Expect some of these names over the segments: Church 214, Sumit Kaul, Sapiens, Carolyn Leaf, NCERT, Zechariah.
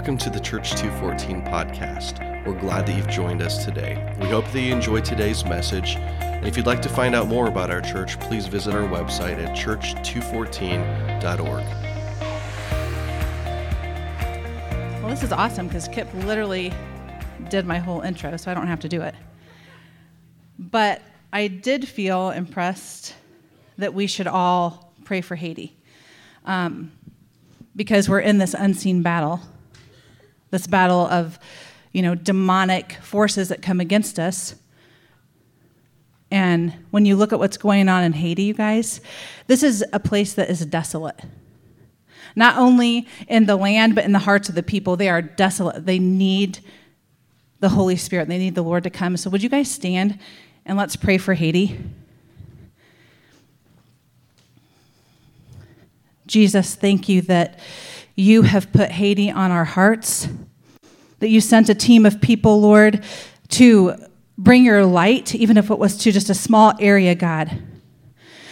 Welcome to the Church 214 podcast. We're glad that you've joined us today. We hope that you enjoyed today's message. And if you'd like to find out more about our church, please visit our website at church214.org. Well, this is awesome because Kip literally did my whole intro, so I don't have to do it. But I did feel impressed that we should all pray for Haiti because we're in this unseen battle, this battle of, demonic forces that come against us. And when you look at what's going on in Haiti, you guys, this is a place that is desolate. Not only in the land, but in the hearts of the people, they are desolate. They need the Holy Spirit. They need the Lord to come. So would you guys stand and let's pray for Haiti? Jesus, thank you that you have put Haiti on our hearts, that you sent a team of people, Lord, to bring your light, even if it was to just a small area, God.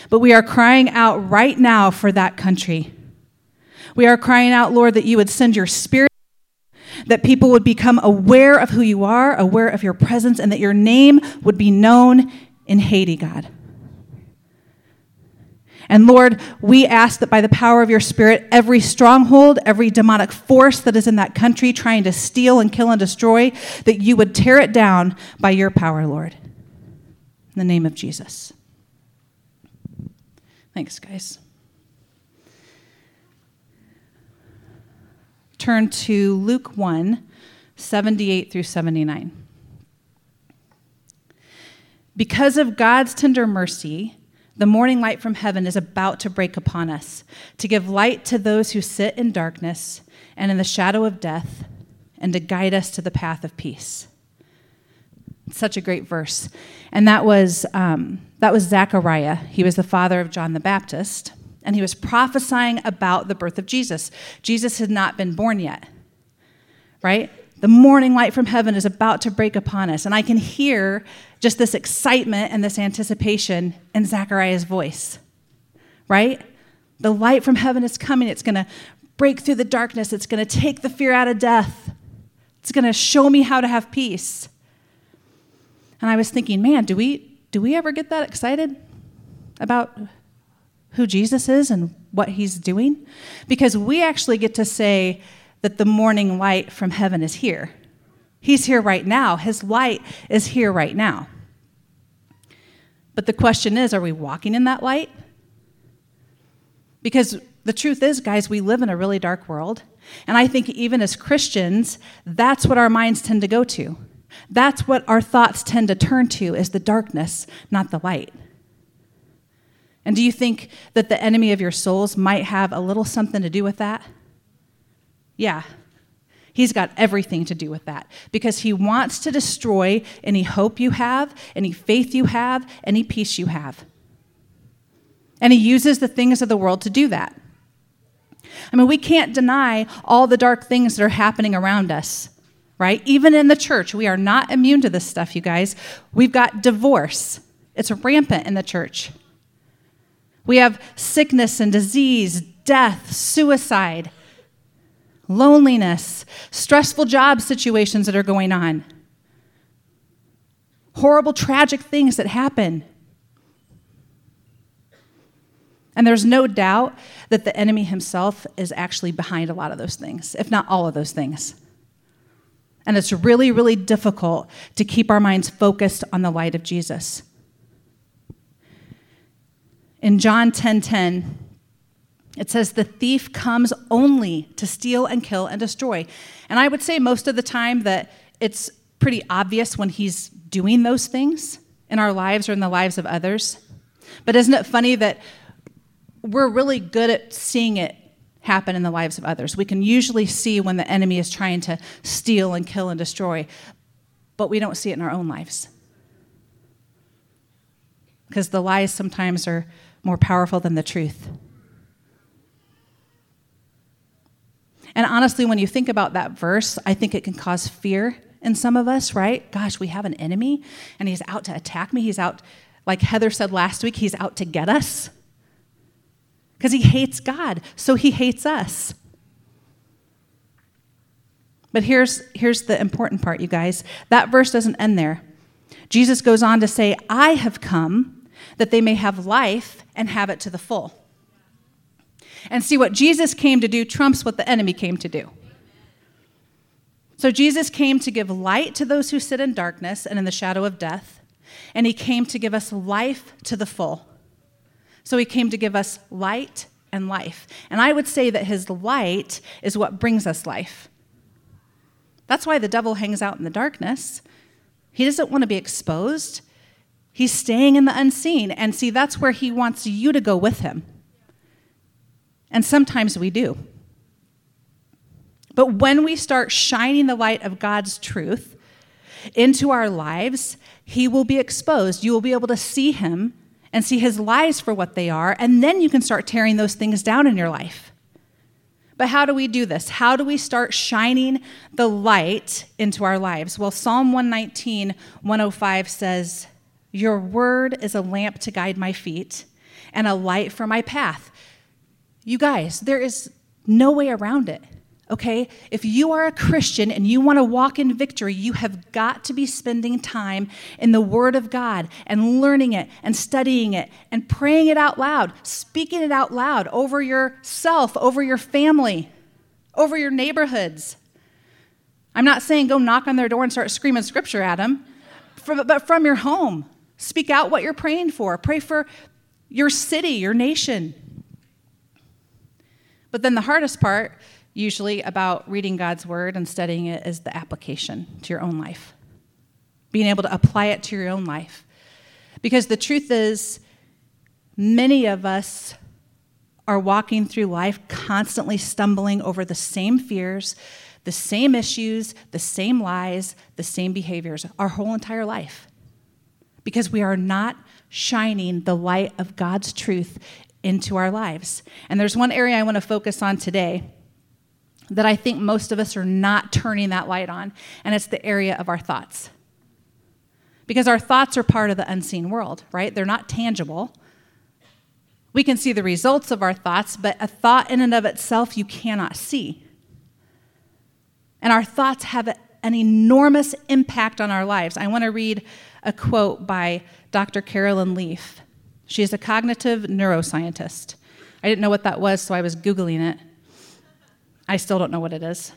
But we are crying out right now for that country. We are crying out, Lord, that you would send your Spirit, that people would become aware of who you are, aware of your presence, and that your name would be known in Haiti, God. And Lord, we ask that by the power of your Spirit, every stronghold, every demonic force that is in that country trying to steal and kill and destroy, that you would tear it down by your power, Lord. In the name of Jesus. Thanks, guys. Turn to Luke 1, 78 through 79. Because of God's tender mercy, the morning light from heaven is about to break upon us, to give light to those who sit in darkness and in the shadow of death, and to guide us to the path of peace. It's such a great verse. And that was Zechariah. He was the father of John the Baptist, and he was prophesying about the birth of Jesus. Jesus had not been born yet, right? The morning light from heaven is about to break upon us. And I can hear just this excitement and this anticipation in Zechariah's voice, right? The light from heaven is coming. It's going to break through the darkness. It's going to take the fear out of death. It's going to show me how to have peace. And I was thinking, man, do we ever get that excited about who Jesus is and what he's doing? Because we actually get to say that the morning light from heaven is here. He's here right now. His light is here right now. But the question is, are we walking in that light? Because the truth is, guys, we live in a really dark world. And I think even as Christians, that's what our minds tend to go to. That's what our thoughts tend to turn to, is the darkness, not the light. And do you think that the enemy of your souls might have a little something to do with that? Yeah, he's got everything to do with that, because he wants to destroy any hope you have, any faith you have, any peace you have. And he uses the things of the world to do that. I mean, we can't deny all the dark things that are happening around us, right? Even in the church, we are not immune to this stuff, you guys. We've got divorce. It's rampant in the church. We have sickness and disease, death, suicide, loneliness, stressful job situations that are going on, horrible, tragic things that happen. And there's no doubt that the enemy himself is actually behind a lot of those things, if not all of those things. And it's really, really difficult to keep our minds focused on the light of Jesus. In John 10:10, it says, the thief comes only to steal and kill and destroy. And I would say most of the time that it's pretty obvious when he's doing those things in our lives or in the lives of others. But isn't it funny that we're really good at seeing it happen in the lives of others? We can usually see when the enemy is trying to steal and kill and destroy, but we don't see it in our own lives. Because the lies sometimes are more powerful than the truth. And honestly, when you think about that verse, I think it can cause fear in some of us, right? Gosh, we have an enemy, and he's out to attack me. He's out, like Heather said last week, he's out to get us. Because he hates God, so he hates us. But here's the important part, you guys. That verse doesn't end there. Jesus goes on to say, I have come that they may have life and have it to the full. And see, what Jesus came to do trumps what the enemy came to do. So Jesus came to give light to those who sit in darkness and in the shadow of death, and he came to give us life to the full. So he came to give us light and life. And I would say that his light is what brings us life. That's why the devil hangs out in the darkness. He doesn't want to be exposed. He's staying in the unseen. And see, that's where he wants you to go with him. And sometimes we do. But when we start shining the light of God's truth into our lives, he will be exposed. You will be able to see him and see his lies for what they are, and then you can start tearing those things down in your life. But how do we do this? How do we start shining the light into our lives? Well, Psalm 119, 105 says, your word is a lamp to guide my feet and a light for my path. You guys, there is no way around it, okay? If you are a Christian and you want to walk in victory, you have got to be spending time in the Word of God and learning it and studying it and praying it out loud, speaking it out loud over yourself, over your family, over your neighborhoods. I'm not saying go knock on their door and start screaming scripture at them, but from your home. Speak out what you're praying for. Pray for your city, your nation. But then the hardest part, usually, about reading God's word and studying it is the application to your own life. Being able to apply it to your own life. Because the truth is, many of us are walking through life constantly stumbling over the same fears, the same issues, the same lies, the same behaviors our whole entire life. Because we are not shining the light of God's truth into our lives. And there's one area I want to focus on today that I think most of us are not turning that light on, and it's the area of our thoughts. Because our thoughts are part of the unseen world, right? They're not tangible. We can see the results of our thoughts, but a thought in and of itself you cannot see. And our thoughts have an enormous impact on our lives. I want to read a quote by Dr. Carolyn Leaf. She is a cognitive neuroscientist. I didn't know what that was, so I was Googling it. I still don't know what it is.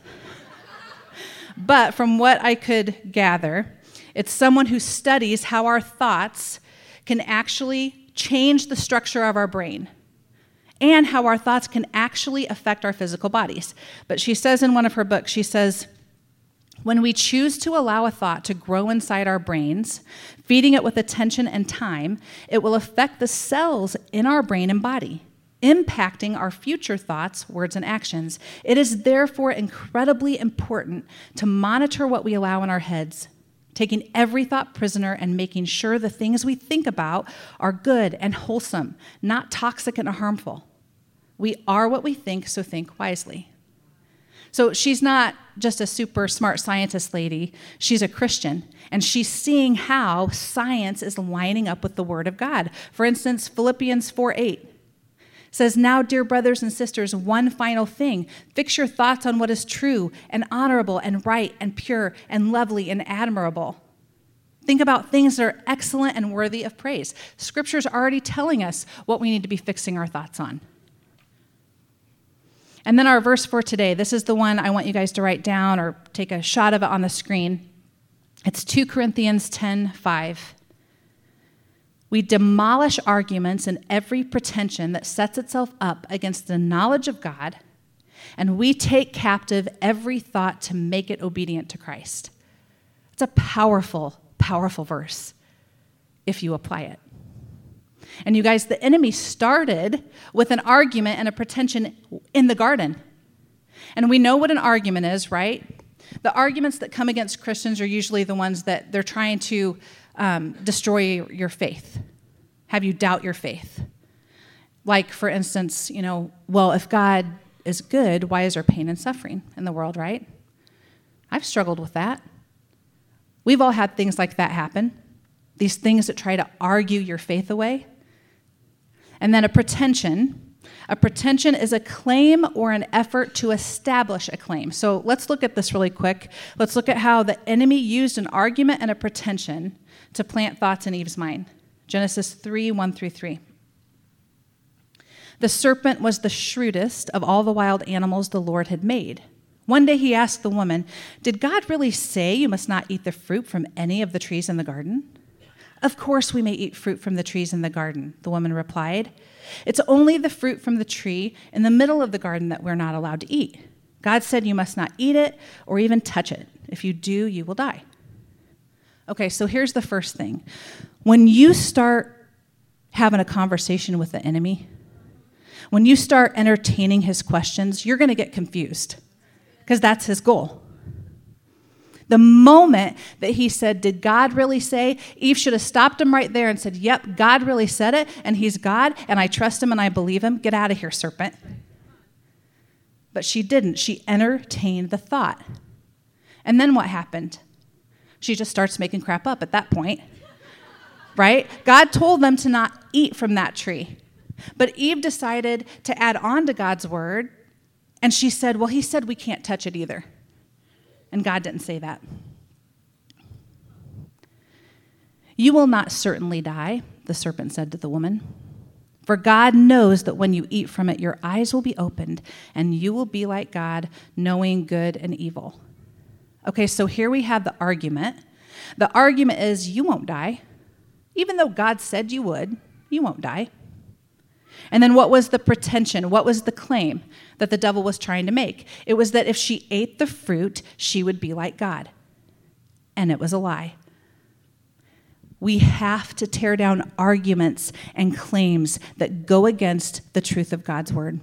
But from what I could gather, it's someone who studies how our thoughts can actually change the structure of our brain and how our thoughts can actually affect our physical bodies. But she says in one of her books, she says, when we choose to allow a thought to grow inside our brains, feeding it with attention and time, it will affect the cells in our brain and body, impacting our future thoughts, words, and actions. It is therefore incredibly important to monitor what we allow in our heads, taking every thought prisoner and making sure the things we think about are good and wholesome, not toxic and harmful. We are what we think, so think wisely. So she's not just a super smart scientist lady. She's a Christian, and she's seeing how science is lining up with the Word of God. For instance, Philippians 4:8 says, now, dear brothers and sisters, one final thing. Fix your thoughts on what is true and honorable and right and pure and lovely and admirable. Think about things that are excellent and worthy of praise. Scripture's already telling us what we need to be fixing our thoughts on. And then our verse for today, this is the one I want you guys to write down or take a shot of it on the screen. It's 2 Corinthians 10:5. We demolish arguments and every pretension that sets itself up against the knowledge of God, and we take captive every thought to make it obedient to Christ. It's a powerful, powerful verse if you apply it. And you guys, the enemy started with an argument and a pretension in the garden. And we know what an argument is, right? The arguments that come against Christians are usually the ones that they're trying to destroy your faith, have you doubt your faith. Like, for instance, well, if God is good, why is there pain and suffering in the world, right? I've struggled with that. We've all had things like that happen, these things that try to argue your faith away. And then a pretension A pretension is a claim or an effort to establish a claim. So let's look at this really quick. Let's look at how the enemy used an argument and a pretension to plant thoughts in Eve's mind. Genesis 3:1-3. The serpent was the shrewdest of all the wild animals the Lord had made. One day he asked the woman, "Did God really say you must not eat the fruit from any of the trees in the garden?" "Of course we may eat fruit from the trees in the garden," the woman replied. "It's only the fruit from the tree in the middle of the garden that we're not allowed to eat. God said you must not eat it or even touch it. If you do, you will die." Okay, so here's the first thing. When you start having a conversation with the enemy, when you start entertaining his questions, you're going to get confused because that's his goal. The moment that he said, "Did God really say?" Eve should have stopped him right there and said, "Yep, God really said it, and he's God, and I trust him and I believe him. Get out of here, serpent." But she didn't. She entertained the thought. And then what happened? She just starts making crap up at that point, right? God told them to not eat from that tree. But Eve decided to add on to God's word, and she said, "Well, he said we can't touch it either." And God didn't say that. "You will not certainly die," the serpent said to the woman. "For God knows that when you eat from it, your eyes will be opened, and you will be like God, knowing good and evil." Okay, so here we have the argument. The argument is you won't die. Even though God said you would, you won't die. And then what was the pretension? What was the claim that the devil was trying to make? It was that if she ate the fruit, she would be like God. And it was a lie. We have to tear down arguments and claims that go against the truth of God's word.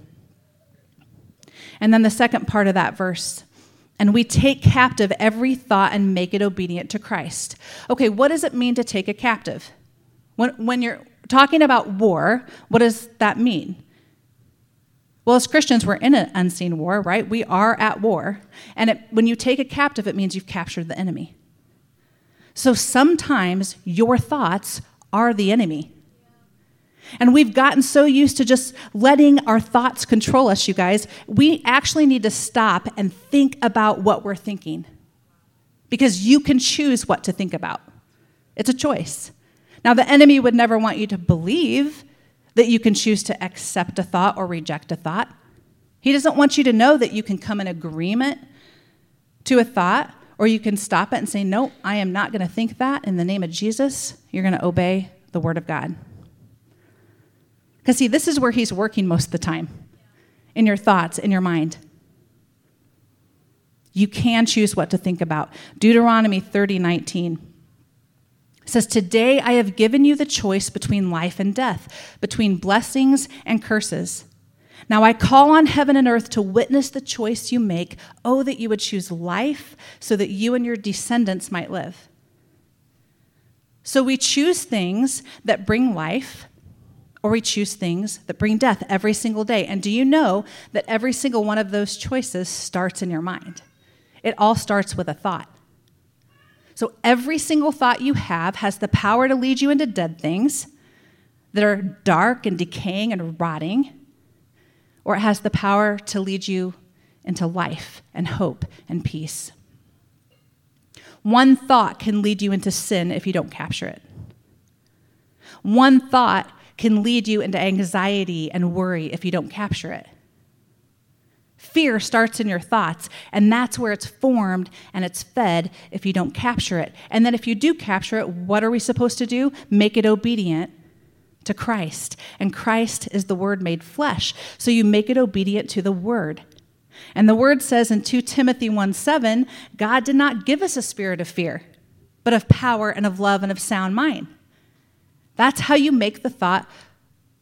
And then the second part of that verse, "And we take captive every thought and make it obedient to Christ." Okay, what does it mean to take a captive? When you're talking about war, what does that mean? Well, as Christians, we're in an unseen war, right? We are at war. And when you take a captive, it means you've captured the enemy. So sometimes your thoughts are the enemy. And we've gotten so used to just letting our thoughts control us, you guys. We actually need to stop and think about what we're thinking. Because you can choose what to think about. It's a choice. Now, the enemy would never want you to believe that you can choose to accept a thought or reject a thought. He doesn't want you to know that you can come in agreement to a thought, or you can stop it and say, "No, I am not going to think that. In the name of Jesus, you're going to obey the word of God." Because, see, this is where he's working most of the time, in your thoughts, in your mind. You can choose what to think about. Deuteronomy 30:19. It says, "Today I have given you the choice between life and death, between blessings and curses. Now I call on heaven and earth to witness the choice you make. Oh, that you would choose life so that you and your descendants might live." So we choose things that bring life, or we choose things that bring death every single day. And do you know that every single one of those choices starts in your mind? It all starts with a thought. So every single thought you have has the power to lead you into dead things that are dark and decaying and rotting, or it has the power to lead you into life and hope and peace. One thought can lead you into sin if you don't capture it. One thought can lead you into anxiety and worry if you don't capture it. Fear starts in your thoughts, and that's where it's formed and it's fed if you don't capture it. And then if you do capture it, what are we supposed to do? Make it obedient to Christ. And Christ is the Word made flesh. So you make it obedient to the Word. And the Word says in 2 Timothy 1:7, "God did not give us a spirit of fear, but of power and of love and of sound mind." That's how you make the thought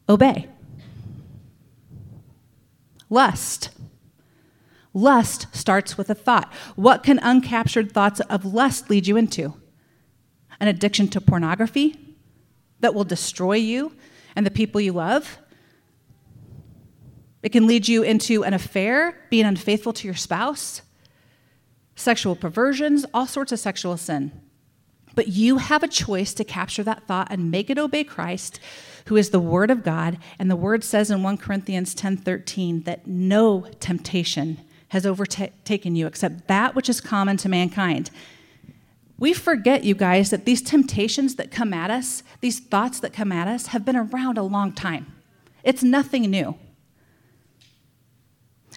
obey. Lust. Lust starts with a thought. What can uncaptured thoughts of lust lead you into? An addiction to pornography that will destroy you and the people you love. It can lead you into an affair, being unfaithful to your spouse, sexual perversions, all sorts of sexual sin. But you have a choice to capture that thought and make it obey Christ, who is the Word of God. And the Word says in 1 Corinthians 10:13 that no temptation has overtaken you except that which is common to mankind. We forget, you guys, that these temptations that come at us, these thoughts that come at us, have been around a long time. It's nothing new.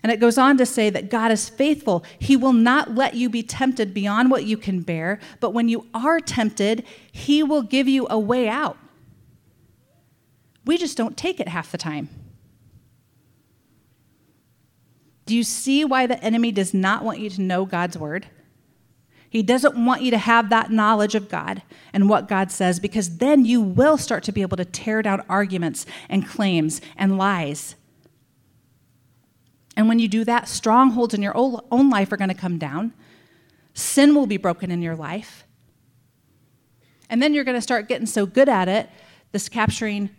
And it goes on to say that God is faithful. He will not let you be tempted beyond what you can bear, but when you are tempted, He will give you a way out. We just don't take it half the time. Do you see why the enemy does not want you to know God's word? He doesn't want you to have that knowledge of God and what God says, because then you will start to be able to tear down arguments and claims and lies. And when you do that, strongholds in your own life are going to come down. Sin will be broken in your life. And then you're going to start getting so good at it, this capturing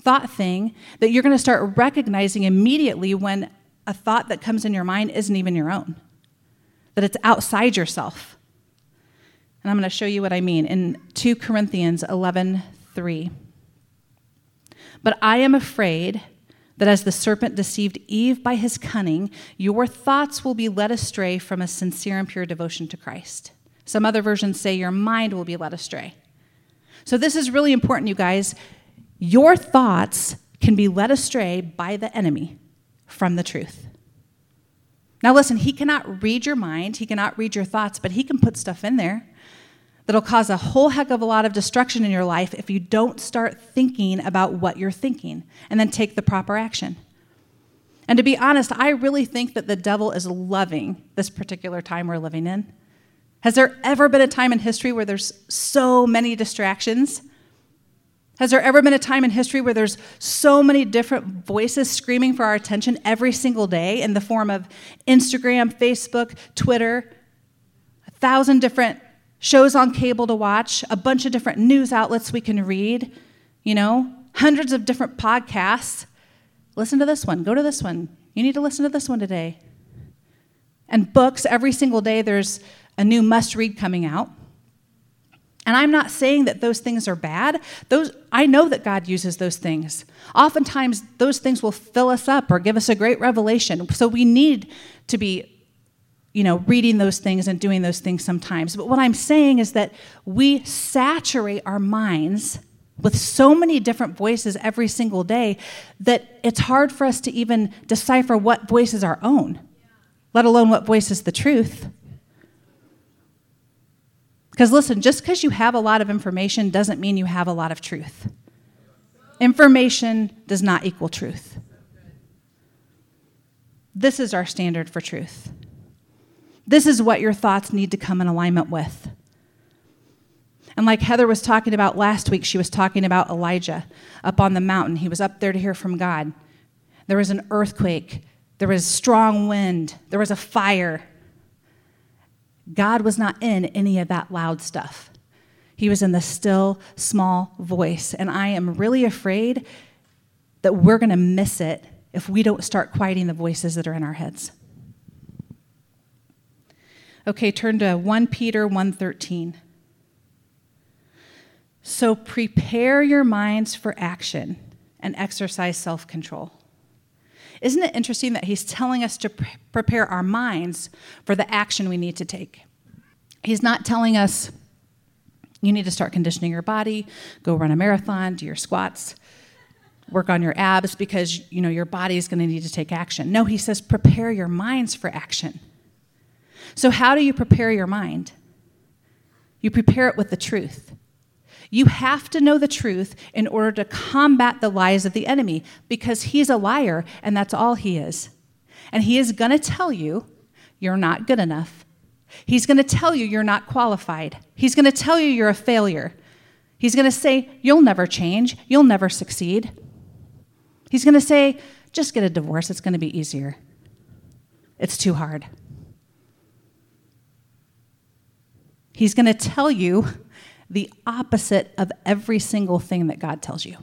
thought thing, that you're going to start recognizing immediately when a thought that comes in your mind isn't even your own, that it's outside yourself. And I'm going to show you what I mean in 2 Corinthians 11:3. But I am afraid that as the serpent deceived Eve by his cunning, your thoughts will be led astray from a sincere and pure devotion to Christ. Some other versions say your mind will be led astray. So this is really important, you guys. Your thoughts can be led astray by the enemy from the truth. Now listen, he cannot read your mind, he cannot read your thoughts, but he can put stuff in there that'll cause a whole heck of a lot of destruction in your life if you don't start thinking about what you're thinking and then take the proper action. And to be honest, I really think that the devil is loving this particular time we're living in. Has there ever been a time in history where there's so many distractions? Has there ever been a time in history where there's so many different voices screaming for our attention every single day in the form of Instagram, Facebook, Twitter, 1,000 different shows on cable to watch, a bunch of different news outlets we can read, hundreds of different podcasts. Listen to this one. Go to this one. You need to listen to this one today. And books, every single day there's a new must-read coming out. And I'm not saying that those things are bad. I know that God uses those things. Oftentimes, those things will fill us up or give us a great revelation. So we need to be, reading those things and doing those things sometimes. But what I'm saying is that we saturate our minds with so many different voices every single day that it's hard for us to even decipher what voice is our own, let alone what voice is the truth. Because listen, just because you have a lot of information doesn't mean you have a lot of truth. Information does not equal truth. This is our standard for truth. This is what your thoughts need to come in alignment with. And like Heather was talking about last week, she was talking about Elijah up on the mountain. He was up there to hear from God. There was an earthquake. There was strong wind. There was a fire. God was not in any of that loud stuff. He was in the still, small voice. And I am really afraid that we're going to miss it if we don't start quieting the voices that are in our heads. Okay, turn to 1 Peter 1:13. So prepare your minds for action and exercise self-control. Isn't it interesting that he's telling us to prepare our minds for the action we need to take? He's not telling us, you need to start conditioning your body, go run a marathon, do your squats, work on your abs, because your body is going to need to take action. No, he says, prepare your minds for action. So how do you prepare your mind? You prepare it with the truth. You have to know the truth in order to combat the lies of the enemy, because he's a liar, and that's all he is. And he is going to tell you you're not good enough. He's going to tell you you're not qualified. He's going to tell you you're a failure. He's going to say, you'll never change. You'll never succeed. He's going to say, just get a divorce. It's going to be easier. It's too hard. He's going to tell you the opposite of every single thing that God tells you.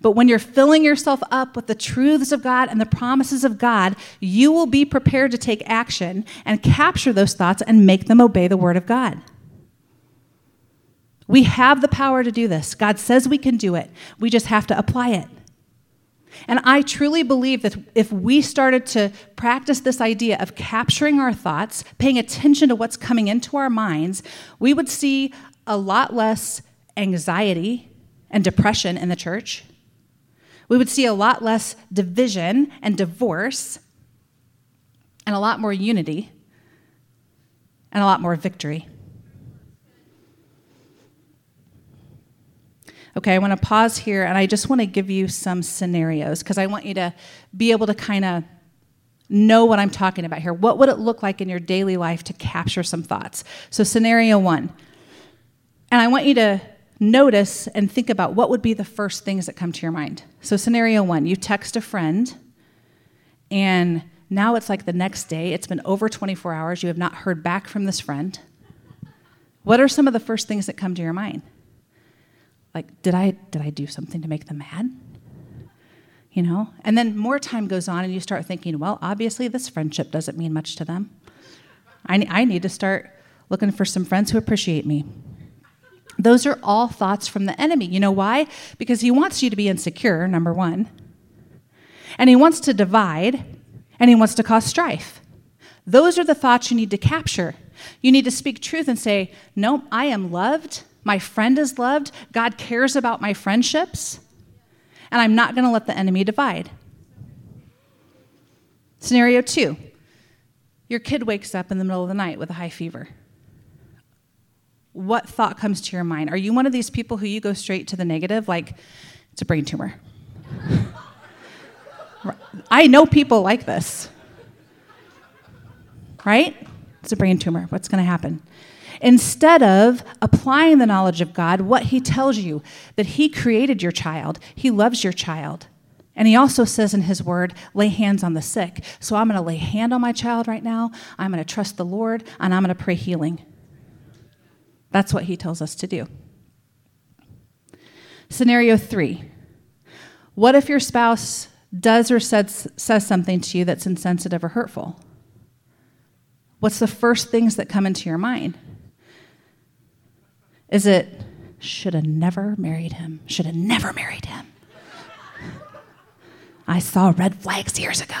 But when you're filling yourself up with the truths of God and the promises of God, you will be prepared to take action and capture those thoughts and make them obey the Word of God. We have the power to do this. God says we can do it. We just have to apply it. And I truly believe that if we started to practice this idea of capturing our thoughts, paying attention to what's coming into our minds, we would see a lot less anxiety and depression in the church. We would see a lot less division and divorce, and a lot more unity, and a lot more victory. Okay, I want to pause here, and I just want to give you some scenarios, because I want you to be able to kind of know what I'm talking about here. What would it look like in your daily life to capture some thoughts? So scenario one, and I want you to notice and think about what would be the first things that come to your mind. So scenario one, you text a friend, and now it's like the next day. It's been over 24 hours. You have not heard back from this friend. What are some of the first things that come to your mind? Like, did I do something to make them mad? You know? And then more time goes on, and you start thinking, well, obviously this friendship doesn't mean much to them. I need to start looking for some friends who appreciate me. Those are all thoughts from the enemy. You know why? Because he wants you to be insecure, number one. And he wants to divide, and he wants to cause strife. Those are the thoughts you need to capture. You need to speak truth and say, nope, I am loved. My friend is loved. God cares about my friendships. And I'm not going to let the enemy divide. Scenario two, your kid wakes up in the middle of the night with a high fever. What thought comes to your mind? Are you one of these people who you go straight to the negative, like it's a brain tumor? I know people like this. Right? It's a brain tumor. What's going to happen? Instead of applying the knowledge of God, what he tells you, that he created your child, he loves your child. And he also says in his word, lay hands on the sick. So I'm going to lay hand on my child right now. I'm going to trust the Lord, and I'm going to pray healing. That's what he tells us to do. Scenario three. What if your spouse does or says something to you that's insensitive or hurtful? What's the first things that come into your mind? Is it, should have never married him? Should have never married him. I saw red flags years ago.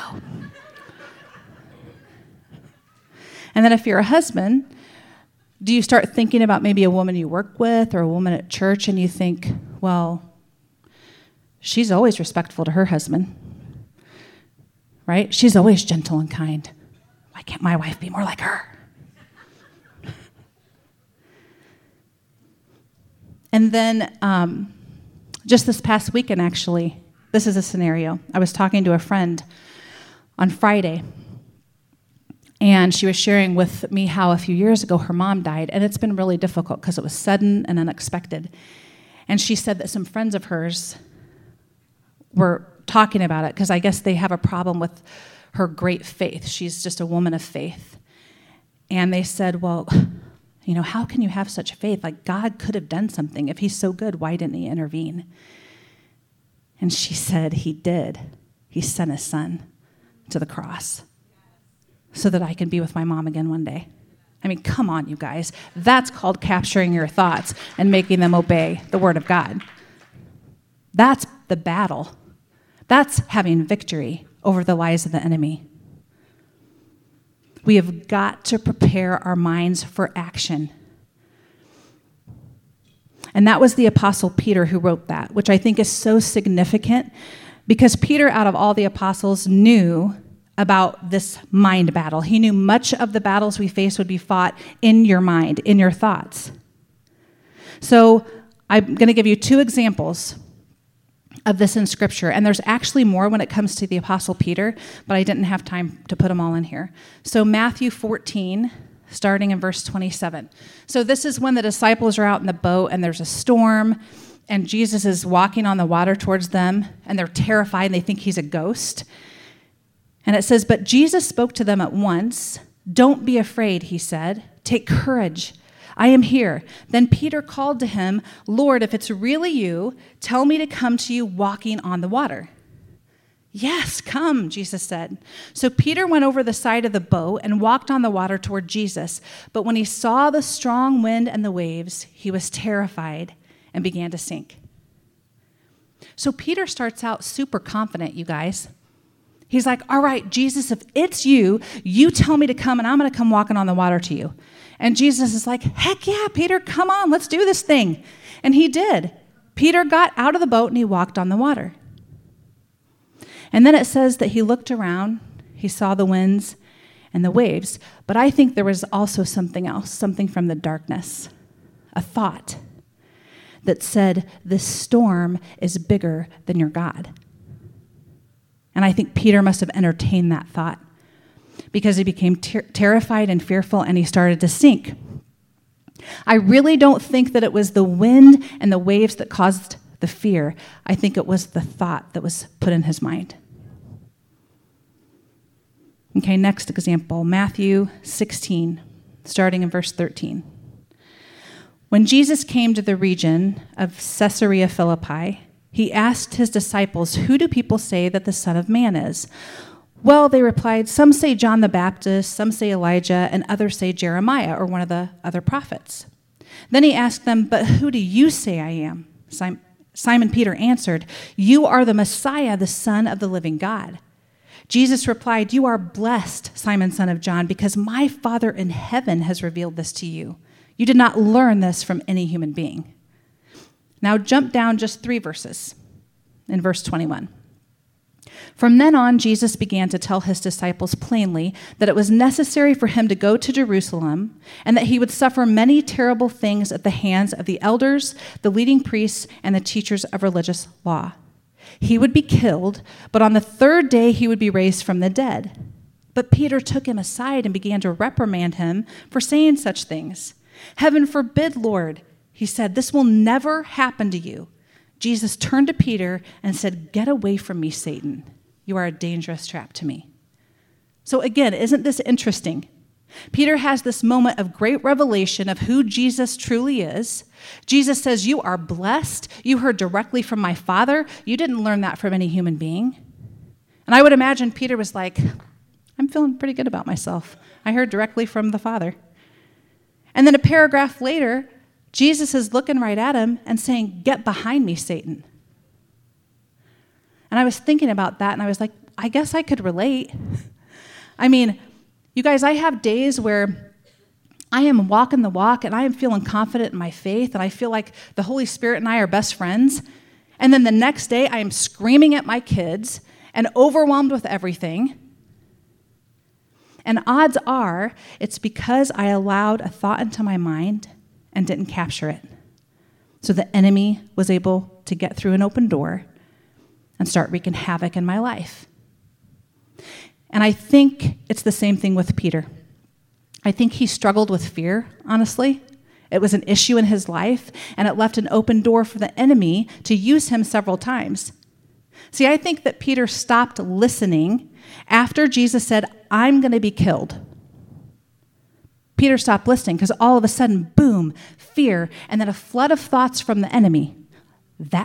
And then if you're a husband, do you start thinking about maybe a woman you work with or a woman at church, and you think, well, she's always respectful to her husband, right? She's always gentle and kind. Why can't my wife be more like her? And then just this past weekend, actually, this is a scenario. I was talking to a friend on Friday, and she was sharing with me how a few years ago her mom died, and it's been really difficult because it was sudden and unexpected. And she said that some friends of hers were talking about it because I guess they have a problem with her great faith. She's just a woman of faith. And they said, well, you know, how can you have such faith? Like, God could have done something. If he's so good, why didn't he intervene? And she said, he did. He sent his son to the cross, so that I can be with my mom again one day. I mean, come on, you guys. That's called capturing your thoughts and making them obey the word of God. That's the battle. That's having victory over the lies of the enemy. We have got to prepare our minds for action. And that was the Apostle Peter who wrote that, which I think is so significant, because Peter, out of all the apostles, knew about this mind battle. He knew much of the battles we face would be fought in your mind, in your thoughts. So I'm going to give you two examples of this in Scripture, and there's actually more when it comes to the Apostle Peter, but I didn't have time to put them all in here. So Matthew 14, starting in verse 27. So this is when the disciples are out in the boat, and there's a storm, and Jesus is walking on the water towards them, and they're terrified, and they think he's a ghost. And it says, but Jesus spoke to them at once. Don't be afraid, he said. Take courage. I am here. Then Peter called to him, Lord, if it's really you, tell me to come to you walking on the water. Yes, come, Jesus said. So Peter went over the side of the boat and walked on the water toward Jesus. But when he saw the strong wind and the waves, he was terrified and began to sink. So Peter starts out super confident, you guys. He's like, all right, Jesus, if it's you, you tell me to come and I'm going to come walking on the water to you. And Jesus is like, heck yeah, Peter, come on, let's do this thing. And he did. Peter got out of the boat and he walked on the water. And then it says that he looked around, he saw the winds and the waves, but I think there was also something else, something from the darkness, a thought that said, this storm is bigger than your God. And I think Peter must have entertained that thought because he became terrified and fearful and he started to sink. I really don't think that it was the wind and the waves that caused the fear. I think it was the thought that was put in his mind. Okay, next example, Matthew 16, starting in verse 13. When Jesus came to the region of Caesarea Philippi, he asked his disciples, who do people say that the Son of Man is? Well, they replied, some say John the Baptist, some say Elijah, and others say Jeremiah or one of the other prophets. Then he asked them, but who do you say I am? Simon Peter answered, you are the Messiah, the Son of the living God. Jesus replied, you are blessed, Simon, son of John, because my Father in heaven has revealed this to you. You did not learn this from any human being. Now jump down just 3 verses in verse 21. From then on, Jesus began to tell his disciples plainly that it was necessary for him to go to Jerusalem and that he would suffer many terrible things at the hands of the elders, the leading priests, and the teachers of religious law. He would be killed, but on the 3rd day he would be raised from the dead. But Peter took him aside and began to reprimand him for saying such things. Heaven forbid, Lord, he said, this will never happen to you. Jesus turned to Peter and said, get away from me, Satan. You are a dangerous trap to me. So again, isn't this interesting? Peter has this moment of great revelation of who Jesus truly is. Jesus says, you are blessed. You heard directly from my Father. You didn't learn that from any human being. And I would imagine Peter was like, I'm feeling pretty good about myself. I heard directly from the Father. And then a paragraph later, Jesus is looking right at him and saying, get behind me, Satan. And I was thinking about that, and I was like, I guess I could relate. I mean, you guys, I have days where I am walking the walk, and I am feeling confident in my faith, and I feel like the Holy Spirit and I are best friends. And then the next day, I am screaming at my kids and overwhelmed with everything. And odds are, it's because I allowed a thought into my mind and didn't capture it. So the enemy was able to get through an open door and start wreaking havoc in my life. And I think it's the same thing with Peter. I think he struggled with fear, honestly. It was an issue in his life, and it left an open door for the enemy to use him several times. See, I think that Peter stopped listening after Jesus said, I'm going to be killed. Peter stopped listening because all of a sudden, boom, fear, and then a flood of thoughts from the enemy.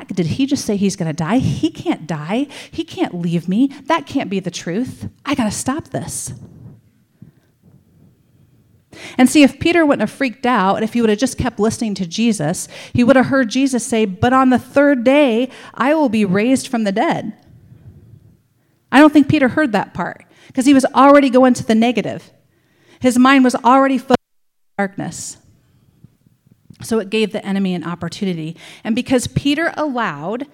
Did he just say he's going to die? He can't die. He can't leave me. That can't be the truth. I got to stop this. And see, if Peter wouldn't have freaked out, and if he would have just kept listening to Jesus, he would have heard Jesus say, but on the 3rd day, I will be raised from the dead. I don't think Peter heard that part because he was already going to the negative. His mind was already focused on darkness. So it gave the enemy an opportunity. And because Peter allowed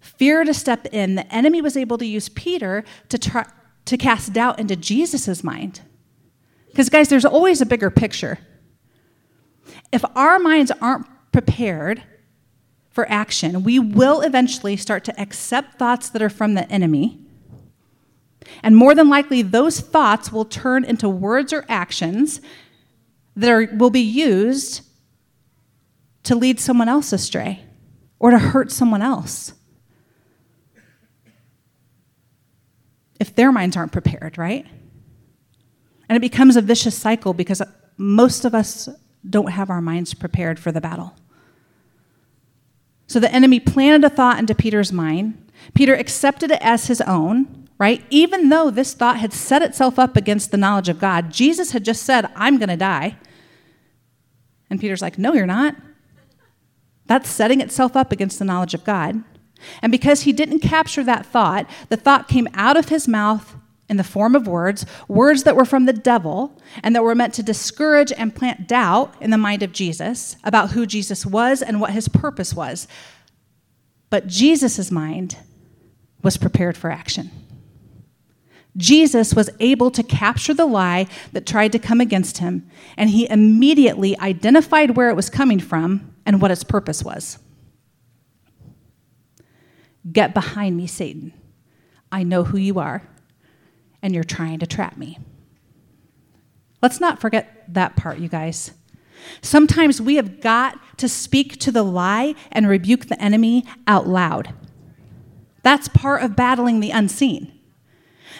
fear to step in, the enemy was able to use Peter to cast doubt into Jesus' mind. Because, guys, there's always a bigger picture. If our minds aren't prepared for action, we will eventually start to accept thoughts that are from the enemy. And more than likely, those thoughts will turn into words or actions that will be used to lead someone else astray or to hurt someone else if their minds aren't prepared, right? And it becomes a vicious cycle because most of us don't have our minds prepared for the battle. So the enemy planted a thought into Peter's mind, Peter accepted it as his own, right? Even though this thought had set itself up against the knowledge of God, Jesus had just said, I'm going to die. And Peter's like, no, you're not. That's setting itself up against the knowledge of God. And because he didn't capture that thought, the thought came out of his mouth in the form of words, words that were from the devil and that were meant to discourage and plant doubt in the mind of Jesus about who Jesus was and what his purpose was. But Jesus' mind was prepared for action. Jesus was able to capture the lie that tried to come against him, and he immediately identified where it was coming from and what its purpose was. Get behind me, Satan. I know who you are, and you're trying to trap me. Let's not forget that part, you guys. Sometimes we have got to speak to the lie and rebuke the enemy out loud. That's part of battling the unseen.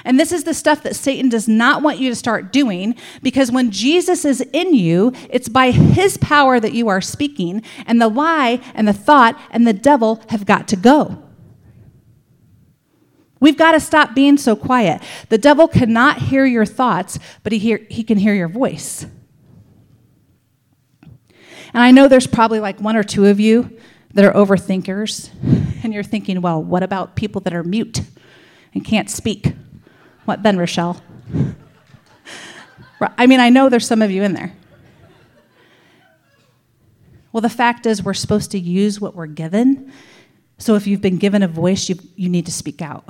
And this is the stuff that Satan does not want you to start doing, because when Jesus is in you, it's by his power that you are speaking, and the lie and the thought and the devil have got to go. We've got to stop being so quiet. The devil cannot hear your thoughts, but he can hear your voice. And I know there's probably like one or two of you that are overthinkers, and you're thinking, well, what about people that are mute and can't speak? What then, Rochelle? I mean, I know there's some of you in there. Well, the fact is we're supposed to use what we're given. So if you've been given a voice, you need to speak out.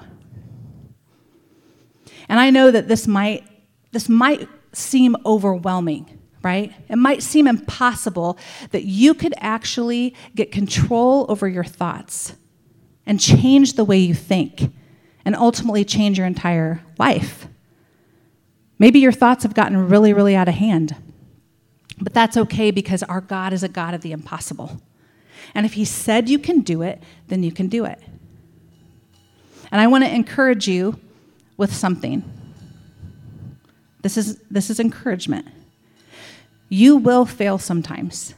And I know that this might seem overwhelming, right? It might seem impossible that you could actually get control over your thoughts and change the way you think, and ultimately change your entire life. Maybe your thoughts have gotten really, really out of hand. But that's okay, because our God is a God of the impossible. And if he said you can do it, then you can do it. And I want to encourage you with something. This is encouragement. You will fail sometimes,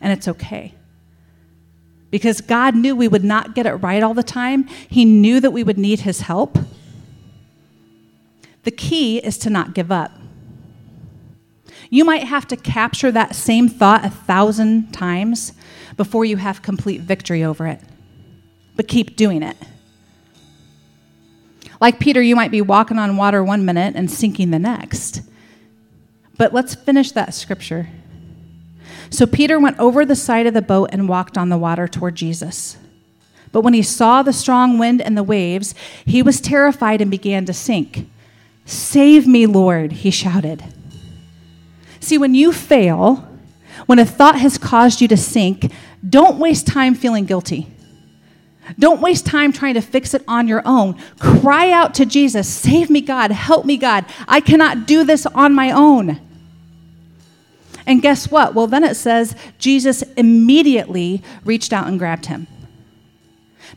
and it's okay. Because God knew we would not get it right all the time. He knew that we would need his help. The key is to not give up. You might have to capture that same thought 1,000 times before you have complete victory over it. But keep doing it. Like Peter, you might be walking on water one minute and sinking the next. But let's finish that scripture. So Peter went over the side of the boat and walked on the water toward Jesus. But when he saw the strong wind and the waves, he was terrified and began to sink. Save me, Lord, he shouted. See, when you fail, when a thought has caused you to sink, don't waste time feeling guilty. Don't waste time trying to fix it on your own. Cry out to Jesus, save me, God, help me, God. I cannot do this on my own. And guess what? Well, then it says Jesus immediately reached out and grabbed him.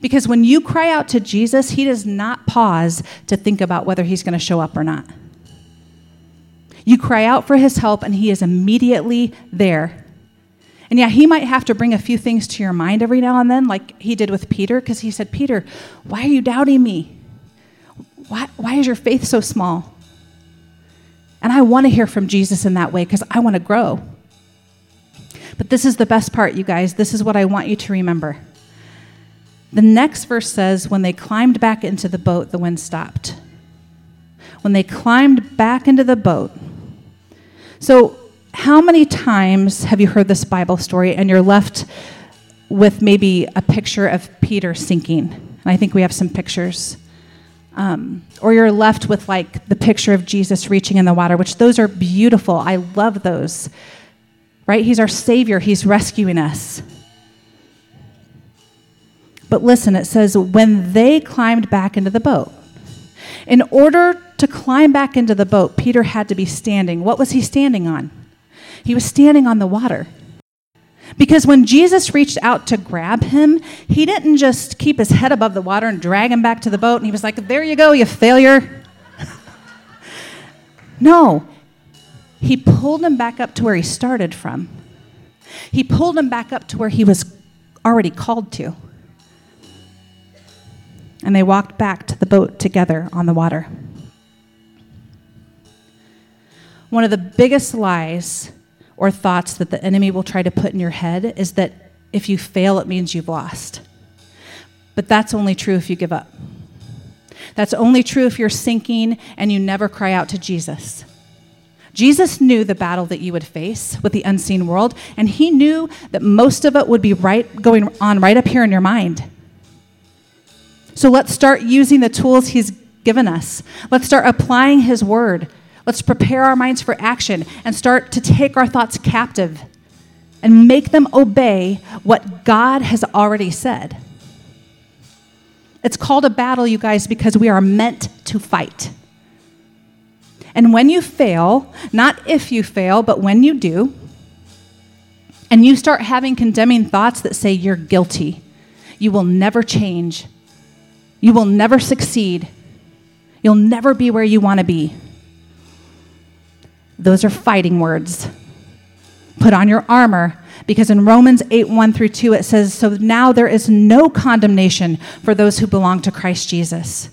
Because when you cry out to Jesus, he does not pause to think about whether he's going to show up or not. You cry out for his help, and he is immediately there. And yeah, he might have to bring a few things to your mind every now and then, like he did with Peter, because he said, Peter, why are you doubting me? Why is your faith so small? And I want to hear from Jesus in that way, because I want to grow. But this is the best part, you guys. This is what I want you to remember. The next verse says, when they climbed back into the boat, the wind stopped. When they climbed back into the boat. So how many times have you heard this Bible story and you're left with maybe a picture of Peter sinking? And I think we have some pictures. Or you're left with like the picture of Jesus reaching in the water, which those are beautiful. I love those, right? He's our Savior. He's rescuing us. But listen, it says, when they climbed back into the boat. In order to climb back into the boat, Peter had to be standing. What was he standing on? He was standing on the water. Because when Jesus reached out to grab him, he didn't just keep his head above the water and drag him back to the boat, and he was like, there you go, you failure. No, he pulled him back up to where he started from. He pulled him back up to where he was already called to. and they walked back to the boat together on the water. One of the biggest lies or thoughts that the enemy will try to put in your head is that if you fail, it means you've lost. But that's only true if you give up. That's only true if you're sinking and you never cry out to Jesus. Jesus knew the battle that you would face with the unseen world, and he knew that most of it would be going on right up here in your mind. So let's start using the tools he's given us. Let's start applying his word. Let's prepare our minds for action and start to take our thoughts captive and make them obey what God has already said. It's called a battle, you guys, because we are meant to fight. And when you fail, not if you fail, but when you do, and you start having condemning thoughts that say you're guilty, you will never change, you will never succeed, you'll never be where you want to be. Those are fighting words. Put on your armor, because in Romans 8:1-2, it says, "So now there is no condemnation for those who belong to Christ Jesus.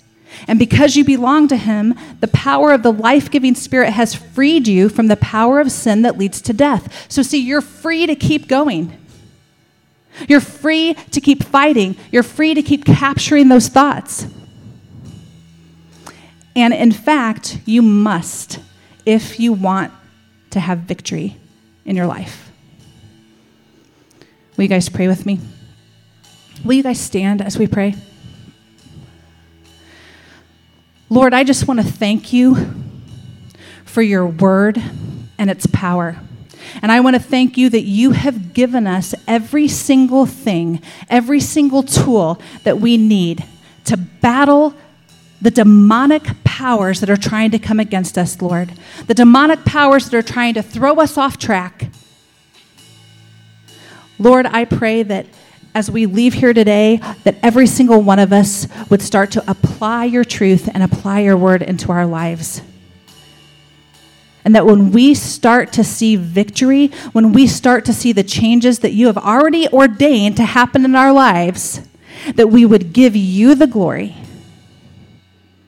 And because you belong to him, the power of the life-giving Spirit has freed you from the power of sin that leads to death." So see, you're free to keep going. You're free to keep fighting. You're free to keep capturing those thoughts. And in fact, you must if you want to have victory in your life. Will you guys pray with me? Will you guys stand as we pray? Lord, I just want to thank you for your word and its power. And I want to thank you that you have given us every single thing, every single tool that we need to battle the demonic powers that are trying to come against us, Lord. The demonic powers that are trying to throw us off track. Lord, I pray that as we leave here today, that every single one of us would start to apply your truth and apply your word into our lives. And that when we start to see victory, when we start to see the changes that you have already ordained to happen in our lives, that we would give you the glory.